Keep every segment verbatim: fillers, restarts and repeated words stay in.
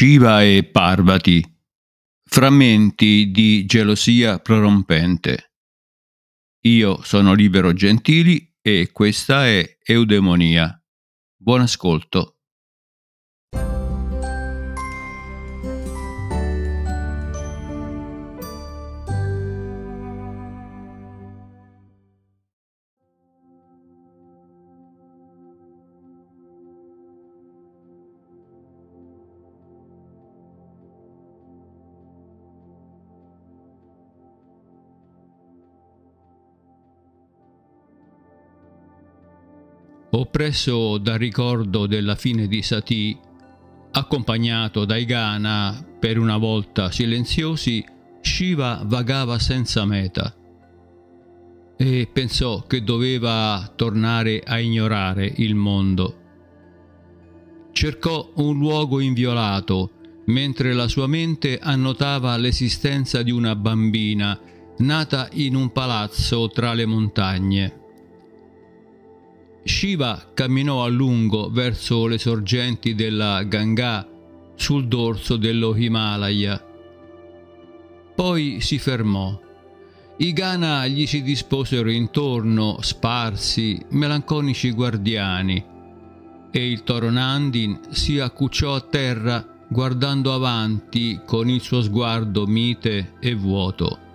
Shiva e Parvati, frammenti di gelosia prorompente. Io sono Libero Gentili e questa è Eudemonia. Buon ascolto. Oppresso dal ricordo della fine di Sati, accompagnato dai Gana, per una volta silenziosi, Shiva vagava senza meta e pensò che doveva tornare a ignorare il mondo. Cercò un luogo inviolato, mentre la sua mente annotava l'esistenza di una bambina nata in un palazzo tra le montagne. Shiva camminò a lungo verso le sorgenti della Ganga sul dorso dello Himalaya. Poi si fermò. I Gana gli si disposero intorno, sparsi, melanconici guardiani, e il toro Nandin si accucciò a terra guardando avanti con il suo sguardo mite e vuoto.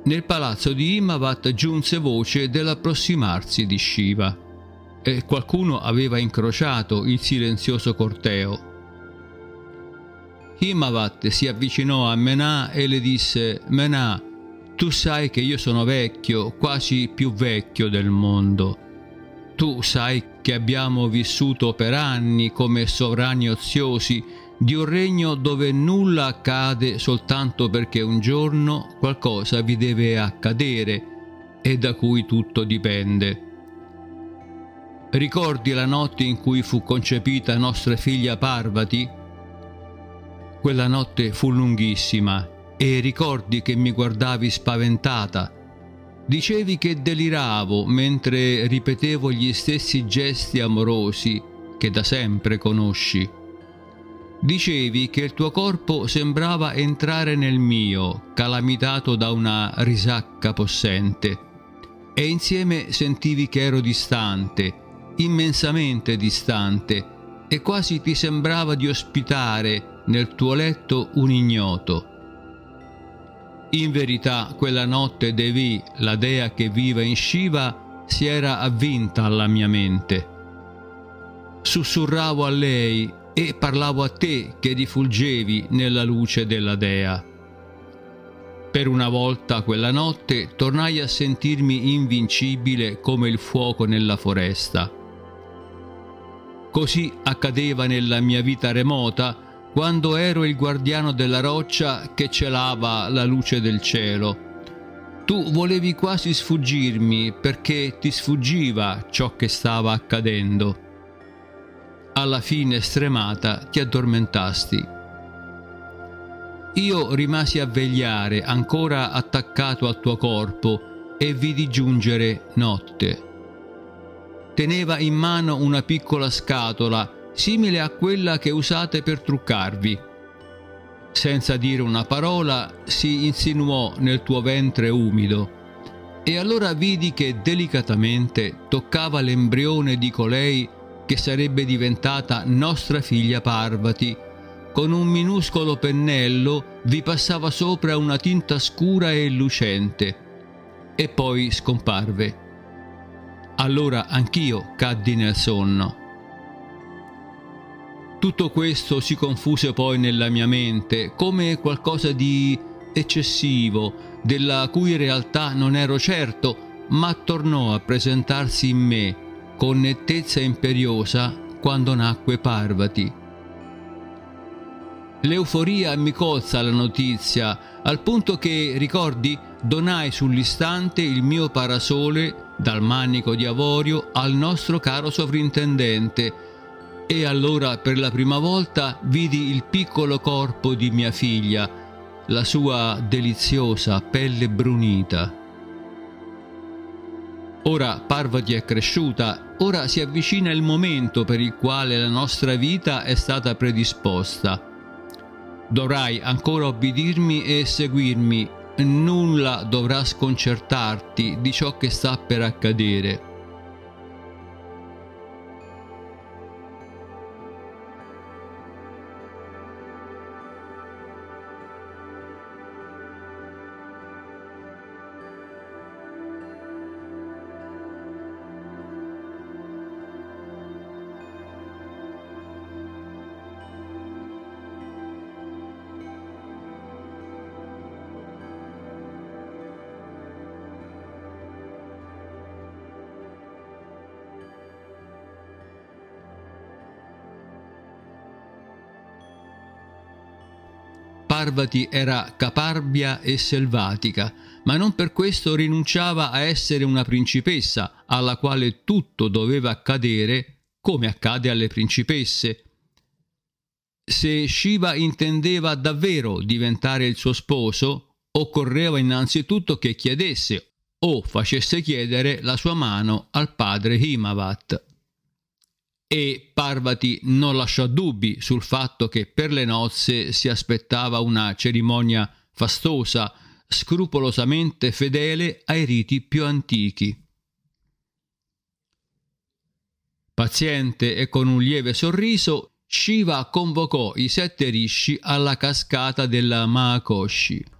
Nel palazzo di Himavat giunse voce dell'approssimarsi di Shiva e qualcuno aveva incrociato il silenzioso corteo. Himavat si avvicinò a Menà e le disse: «Menà, tu sai che io sono vecchio, quasi più vecchio del mondo. Tu sai che abbiamo vissuto per anni come sovrani oziosi di un regno dove nulla accade soltanto perché un giorno qualcosa vi deve accadere e da cui tutto dipende. Ricordi la notte in cui fu concepita nostra figlia Parvati? Quella notte fu lunghissima e ricordi che mi guardavi spaventata. Dicevi che deliravo mentre ripetevo gli stessi gesti amorosi che da sempre conosci. Dicevi che il tuo corpo sembrava entrare nel mio, calamitato da una risacca possente, e insieme sentivi che ero distante, immensamente distante, e quasi ti sembrava di ospitare nel tuo letto un ignoto. In verità, quella notte Devi, la dea che vive in Shiva, si era avvinta alla mia mente. Sussurravo a lei e parlavo a te che rifulgevi nella luce della dea. Per una volta quella notte tornai a sentirmi invincibile come il fuoco nella foresta. Così accadeva nella mia vita remota, quando ero il guardiano della roccia che celava la luce del cielo. Tu volevi quasi sfuggirmi perché ti sfuggiva ciò che stava accadendo. Alla fine, stremata, ti addormentasti. Io rimasi a vegliare, ancora attaccato al tuo corpo, e vidi giungere notte. Teneva in mano una piccola scatola, simile a quella che usate per truccarvi. Senza dire una parola, si insinuò nel tuo ventre umido, e allora vidi che delicatamente toccava l'embrione di colei che sarebbe diventata nostra figlia Parvati. Con un minuscolo pennello vi passava sopra una tinta scura e lucente, e poi scomparve. Allora anch'io caddi nel sonno. Tutto questo si confuse poi nella mia mente come qualcosa di eccessivo, della cui realtà non ero certo, ma tornò a presentarsi in me con nettezza imperiosa quando nacque Parvati. L'euforia mi colse la notizia, al punto che, ricordi, donai sull'istante il mio parasole dal manico di avorio al nostro caro sovrintendente, E allora per la prima volta vidi il piccolo corpo di mia figlia, la sua deliziosa pelle brunita. Ora Parvati è cresciuta, ora si avvicina il momento per il quale la nostra vita è stata predisposta. Dovrai ancora obbedirmi e seguirmi, nulla dovrà sconcertarti di ciò che sta per accadere. Parvati era caparbia e selvatica, ma non per questo rinunciava a essere una principessa alla quale tutto doveva accadere come accade alle principesse. Se Shiva intendeva davvero diventare il suo sposo, occorreva innanzitutto che chiedesse o facesse chiedere la sua mano al padre Himavat. E Parvati non lasciò dubbi sul fatto che per le nozze si aspettava una cerimonia fastosa, scrupolosamente fedele ai riti più antichi. Paziente e con un lieve sorriso, Shiva convocò i sette rishi alla cascata della Mahakoshi.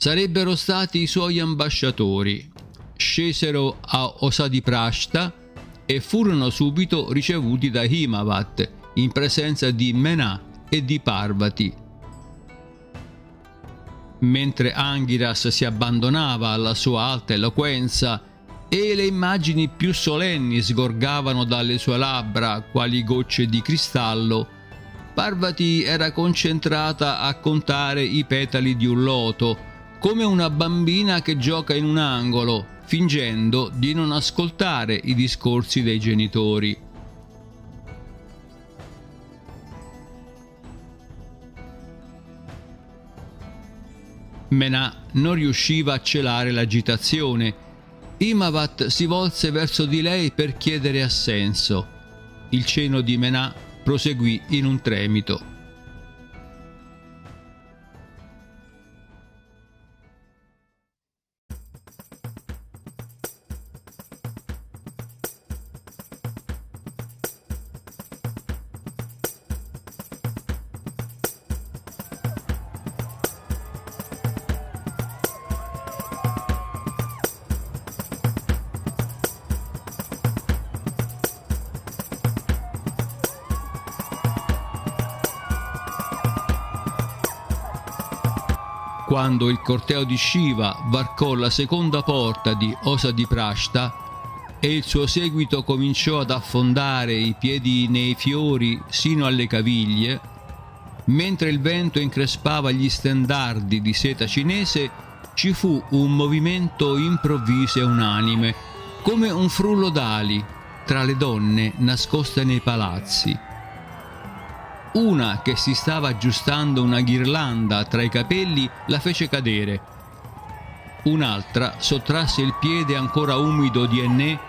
Sarebbero stati i suoi ambasciatori, scesero a Osadhiprastha e furono subito ricevuti da Himavat in presenza di Menà e di Parvati. Mentre Angiras si abbandonava alla sua alta eloquenza e le immagini più solenni sgorgavano dalle sue labbra quali gocce di cristallo, Parvati era concentrata a contare i petali di un loto, come una bambina che gioca in un angolo, fingendo di non ascoltare i discorsi dei genitori. Menà non riusciva a celare l'agitazione. Himavat si volse verso di lei per chiedere assenso. Il cenno di Menà proseguì in un tremito. Quando il corteo di Shiva varcò la seconda porta di Osadhiprastha e il suo seguito cominciò ad affondare i piedi nei fiori sino alle caviglie, mentre il vento increspava gli stendardi di seta cinese, ci fu un movimento improvviso e unanime, come un frullo d'ali tra le donne nascoste nei palazzi. Una che si stava aggiustando una ghirlanda tra i capelli la fece cadere. Un'altra sottrasse il piede ancora umido di enne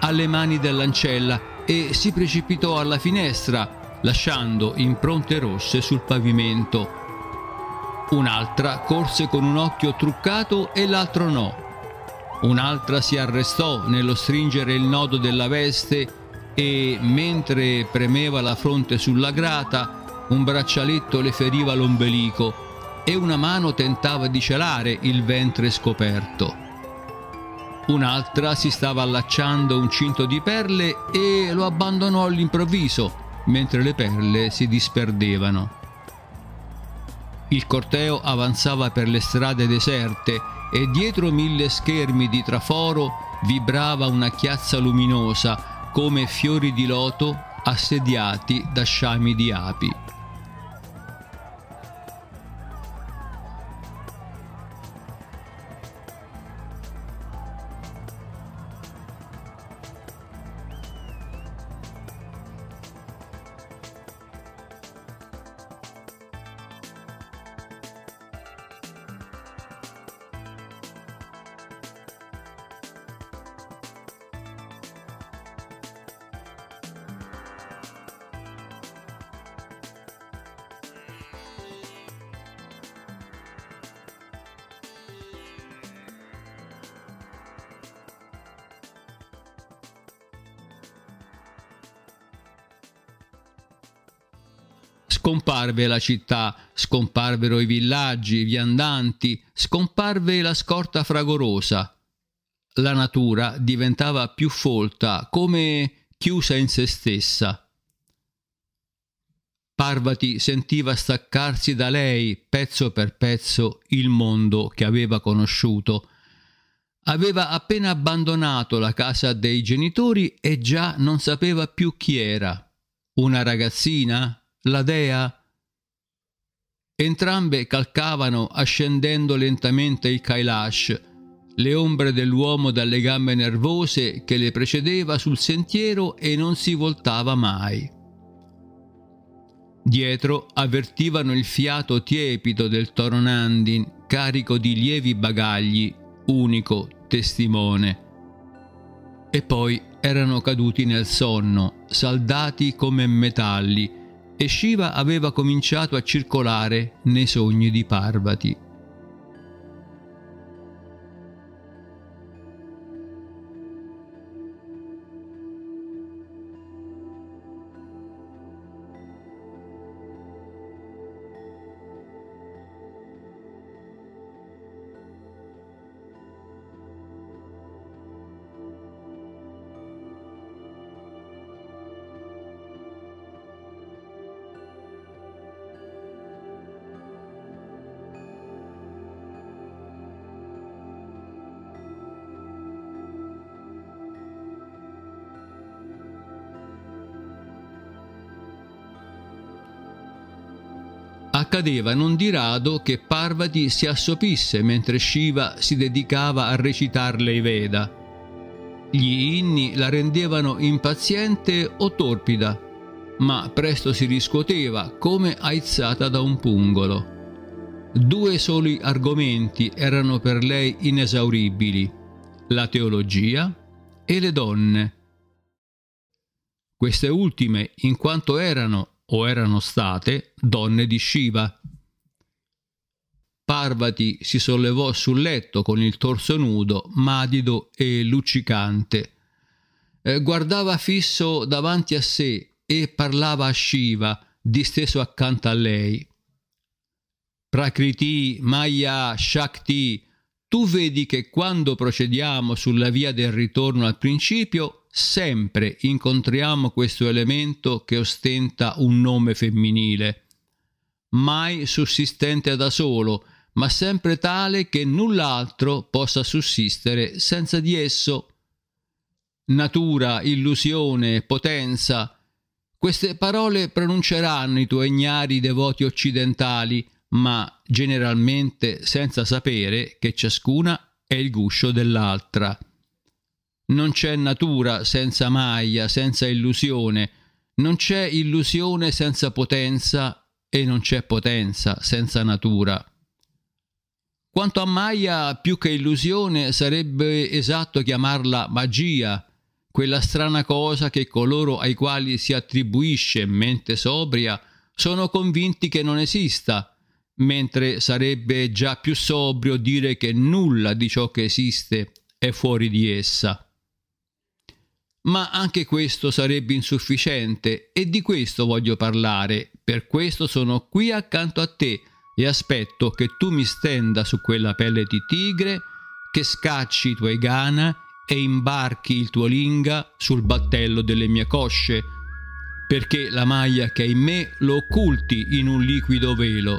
alle mani dell'ancella e si precipitò alla finestra, lasciando impronte rosse sul pavimento. Un'altra corse con un occhio truccato e l'altro no. Un'altra si arrestò nello stringere il nodo della veste e, mentre premeva la fronte sulla grata, un braccialetto le feriva l'ombelico e una mano tentava di celare il ventre scoperto. Un'altra si stava allacciando un cinto di perle e lo abbandonò all'improvviso, mentre le perle si disperdevano. Il corteo avanzava per le strade deserte e dietro mille schermi di traforo vibrava una chiazza luminosa, come fiori di loto assediati da sciami di api. Scomparve la città, scomparvero i villaggi, i viandanti, scomparve la scorta fragorosa. La natura diventava più folta, come chiusa in se stessa. Parvati sentiva staccarsi da lei, pezzo per pezzo, il mondo che aveva conosciuto. Aveva appena abbandonato la casa dei genitori e già non sapeva più chi era. Una ragazzina? La dea? Entrambe calcavano ascendendo lentamente il Kailash, le ombre dell'uomo dalle gambe nervose che le precedeva sul sentiero e non si voltava mai. Dietro avvertivano il fiato tiepido del toro Nandin, carico di lievi bagagli, unico testimone. E poi erano caduti nel sonno, saldati come metalli, e Shiva aveva cominciato a circolare nei sogni di Parvati. Accadeva non di rado che Parvati si assopisse mentre Shiva si dedicava a recitarle i Veda. Gli inni la rendevano impaziente o torpida, ma presto si riscuoteva come aizzata da un pungolo. Due soli argomenti erano per lei inesauribili: la teologia e le donne. Queste ultime, in quanto erano o erano state donne di Shiva. Parvati si sollevò sul letto con il torso nudo, madido e luccicante. Eh, guardava fisso davanti a sé e parlava a Shiva, disteso accanto a lei. Prakriti, Maya, Shakti, tu vedi che quando procediamo sulla via del ritorno al principio, sempre incontriamo questo elemento che ostenta un nome femminile, mai sussistente da solo, ma sempre tale che null'altro possa sussistere senza di esso. Natura, illusione, potenza, queste parole pronunceranno i tuoi ignari devoti occidentali, ma generalmente senza sapere che ciascuna è il guscio dell'altra. Non c'è natura senza Maya, senza illusione, non c'è illusione senza potenza e non c'è potenza senza natura. Quanto a Maya, più che illusione sarebbe esatto chiamarla magia, quella strana cosa che coloro ai quali si attribuisce mente sobria sono convinti che non esista, mentre sarebbe già più sobrio dire che nulla di ciò che esiste è fuori di essa. Ma anche questo sarebbe insufficiente e di questo voglio parlare, per questo sono qui accanto a te e aspetto che tu mi stenda su quella pelle di tigre, che scacci i tuoi gana e imbarchi il tuo linga sul battello delle mie cosce, perché la maglia che è in me lo occulti in un liquido velo.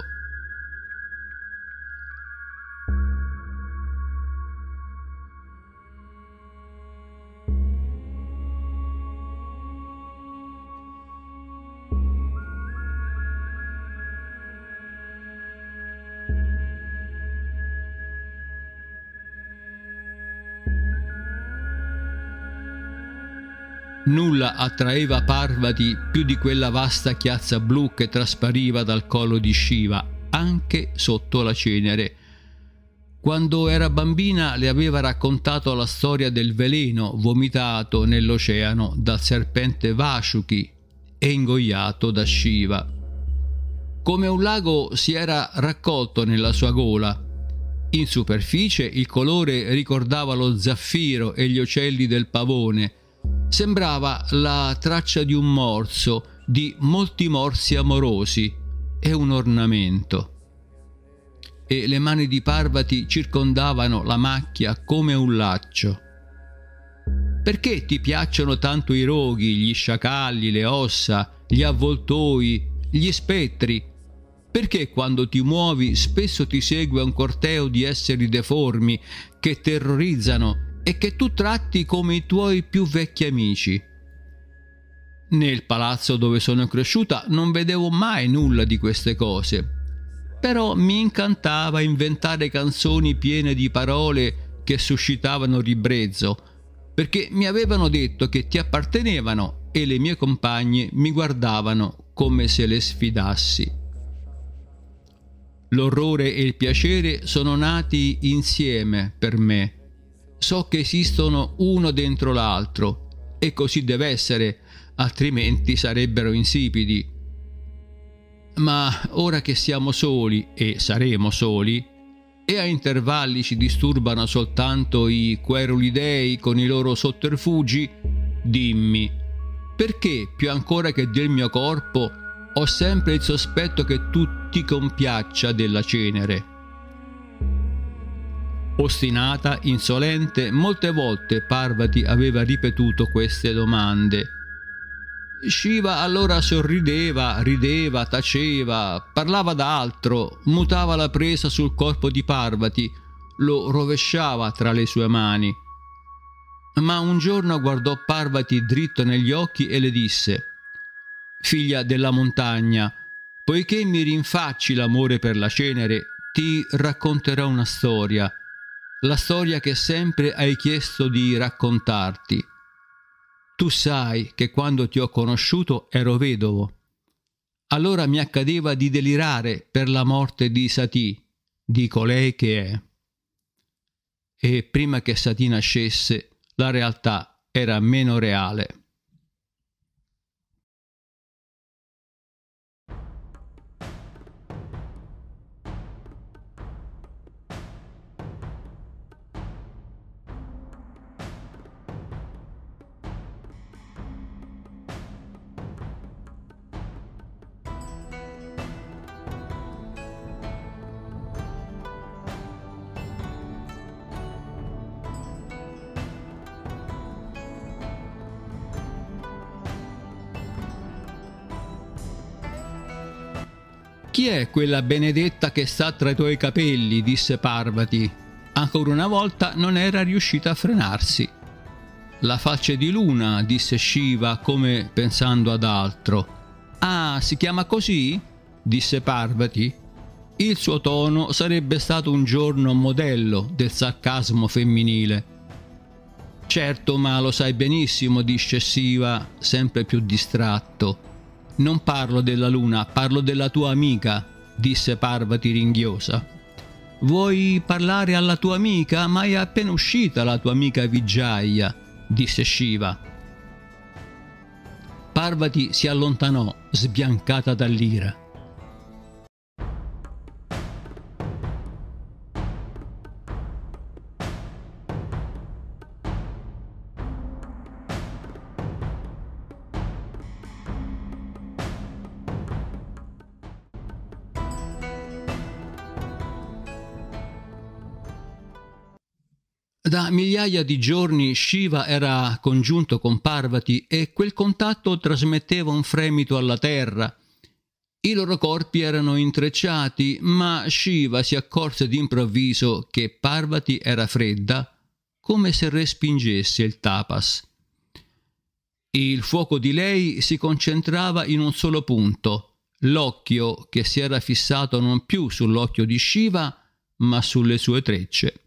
Nulla attraeva Parvati più di quella vasta chiazza blu che traspariva dal collo di Shiva, anche sotto la cenere. Quando era bambina le aveva raccontato la storia del veleno vomitato nell'oceano dal serpente Vasuki e ingoiato da Shiva. Come un lago si era raccolto nella sua gola. In superficie il colore ricordava lo zaffiro e gli ocelli del pavone. Sembrava la traccia di un morso di molti morsi amorosi e un ornamento, e le mani di Parvati circondavano la macchia come un laccio. Perché ti piacciono tanto i roghi, gli sciacalli, le ossa, gli avvoltoi, gli spettri? Perché quando ti muovi spesso ti segue un corteo di esseri deformi che terrorizzano e che tu tratti come i tuoi più vecchi amici? Nel palazzo dove sono cresciuta non vedevo mai nulla di queste cose, però mi incantava inventare canzoni piene di parole che suscitavano ribrezzo, perché mi avevano detto che ti appartenevano e le mie compagne mi guardavano come se le sfidassi. L'orrore e il piacere sono nati insieme per me. So che esistono uno dentro l'altro e così deve essere, altrimenti sarebbero insipidi. Ma ora che siamo soli e saremo soli, e a intervalli ci disturbano soltanto i queruli dei con i loro sotterfugi, dimmi, perché più ancora che del mio corpo ho sempre il sospetto che tu ti compiaccia della cenere. Ostinata, insolente, molte volte Parvati aveva ripetuto queste domande. Shiva allora sorrideva, rideva, taceva, parlava d'altro, mutava la presa sul corpo di Parvati, lo rovesciava tra le sue mani. Ma un giorno guardò Parvati dritto negli occhi e le disse: «Figlia della montagna, poiché mi rinfacci l'amore per la cenere, ti racconterò una storia, la storia che sempre hai chiesto di raccontarti. Tu sai che quando ti ho conosciuto ero vedovo. Allora mi accadeva di delirare per la morte di Sati, di colei che è». E prima che Sati nascesse, la realtà era meno reale. «Chi è quella benedetta che sta tra i tuoi capelli?» disse Parvati. Ancora una volta non era riuscita a frenarsi. «La falce di luna», disse Shiva come pensando ad altro. «Ah, si chiama così?» disse Parvati. Il suo tono sarebbe stato un giorno modello del sarcasmo femminile. «Certo, ma lo sai benissimo», disse Shiva sempre più distratto. «Non parlo della luna, parlo della tua amica», disse Parvati ringhiosa. «Vuoi parlare alla tua amica? Ma è appena uscita la tua amica Vijaya», disse Shiva. Parvati si allontanò, sbiancata dall'ira. Da migliaia di giorni Shiva era congiunto con Parvati e quel contatto trasmetteva un fremito alla terra. I loro corpi erano intrecciati, ma Shiva si accorse d'improvviso che Parvati era fredda, come se respingesse il tapas. Il fuoco di lei si concentrava in un solo punto, l'occhio che si era fissato non più sull'occhio di Shiva, ma sulle sue trecce.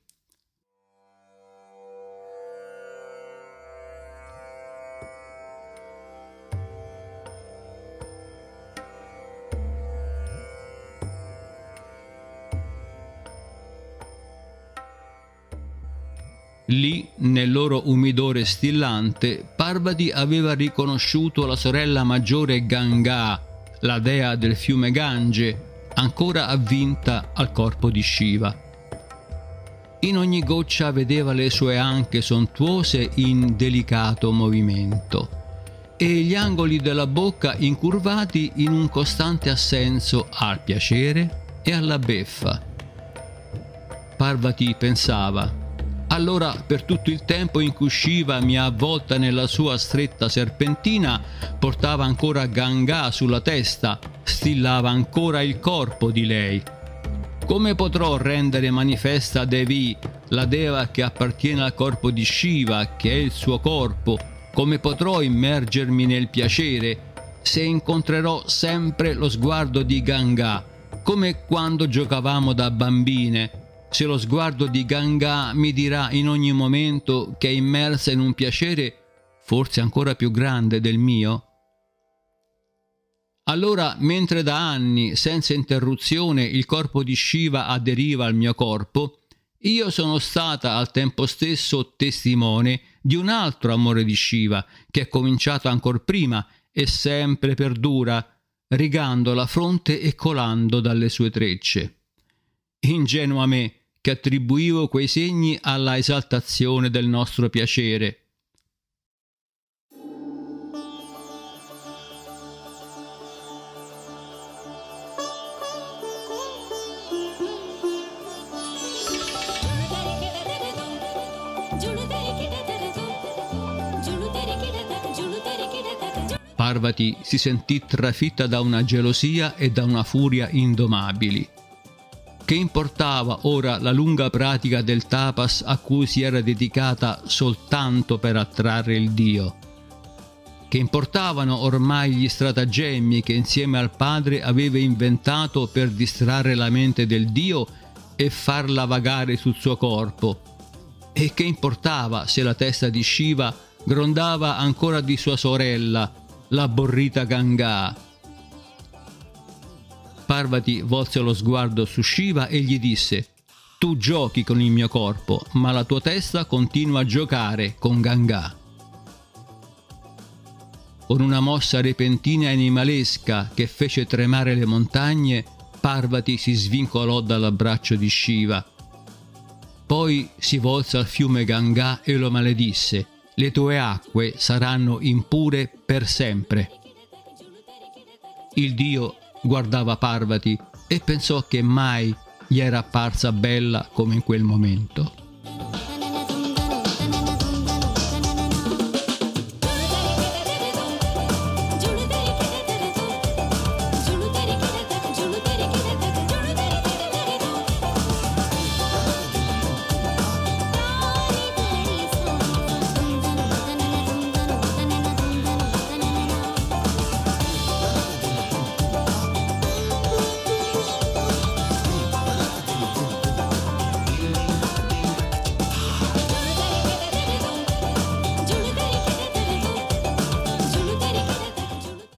Lì, nel loro umidore stillante, Parvati aveva riconosciuto la sorella maggiore Ganga, la dea del fiume Gange, ancora avvinta al corpo di Shiva. In ogni goccia vedeva le sue anche sontuose in delicato movimento. e gli angoli della bocca incurvati in un costante assenso al piacere e alla beffa. Parvati pensava: allora per tutto il tempo in cui Shiva mi ha avvolta nella sua stretta serpentina, portava ancora Ganga sulla testa, stillava ancora il corpo di lei. Come potrò rendere manifesta Devi, la Deva che appartiene al corpo di Shiva, che è il suo corpo? Come potrò immergermi nel piacere se incontrerò sempre lo sguardo di Ganga, come quando giocavamo da bambine? Se lo sguardo di Ganga mi dirà in ogni momento che è immersa in un piacere forse ancora più grande del mio? Allora, mentre da anni, senza interruzione, il corpo di Shiva aderiva al mio corpo, io sono stata al tempo stesso testimone di un altro amore di Shiva, che è cominciato ancor prima e sempre perdura, rigando la fronte e colando dalle sue trecce. Ingenuo a me, che attribuivo quei segni alla esaltazione del nostro piacere. Parvati si sentì trafitta da una gelosia e da una furia indomabili. Che importava ora la lunga pratica del tapas a cui si era dedicata soltanto per attrarre il Dio? Che importavano ormai gli stratagemmi che insieme al padre aveva inventato per distrarre la mente del Dio e farla vagare sul suo corpo? E che importava se la testa di Shiva grondava ancora di sua sorella, l'abborrita Ganga? Parvati volse lo sguardo su Shiva e gli disse: tu giochi con il mio corpo, ma la tua testa continua a giocare con Ganga. Con una mossa repentina e animalesca che fece tremare le montagne, Parvati si svincolò dall'abbraccio di Shiva. Poi si volse al fiume Ganga e lo maledisse: le tue acque saranno impure per sempre. Il dio guardava Parvati e pensò che mai gli era apparsa bella come in quel momento.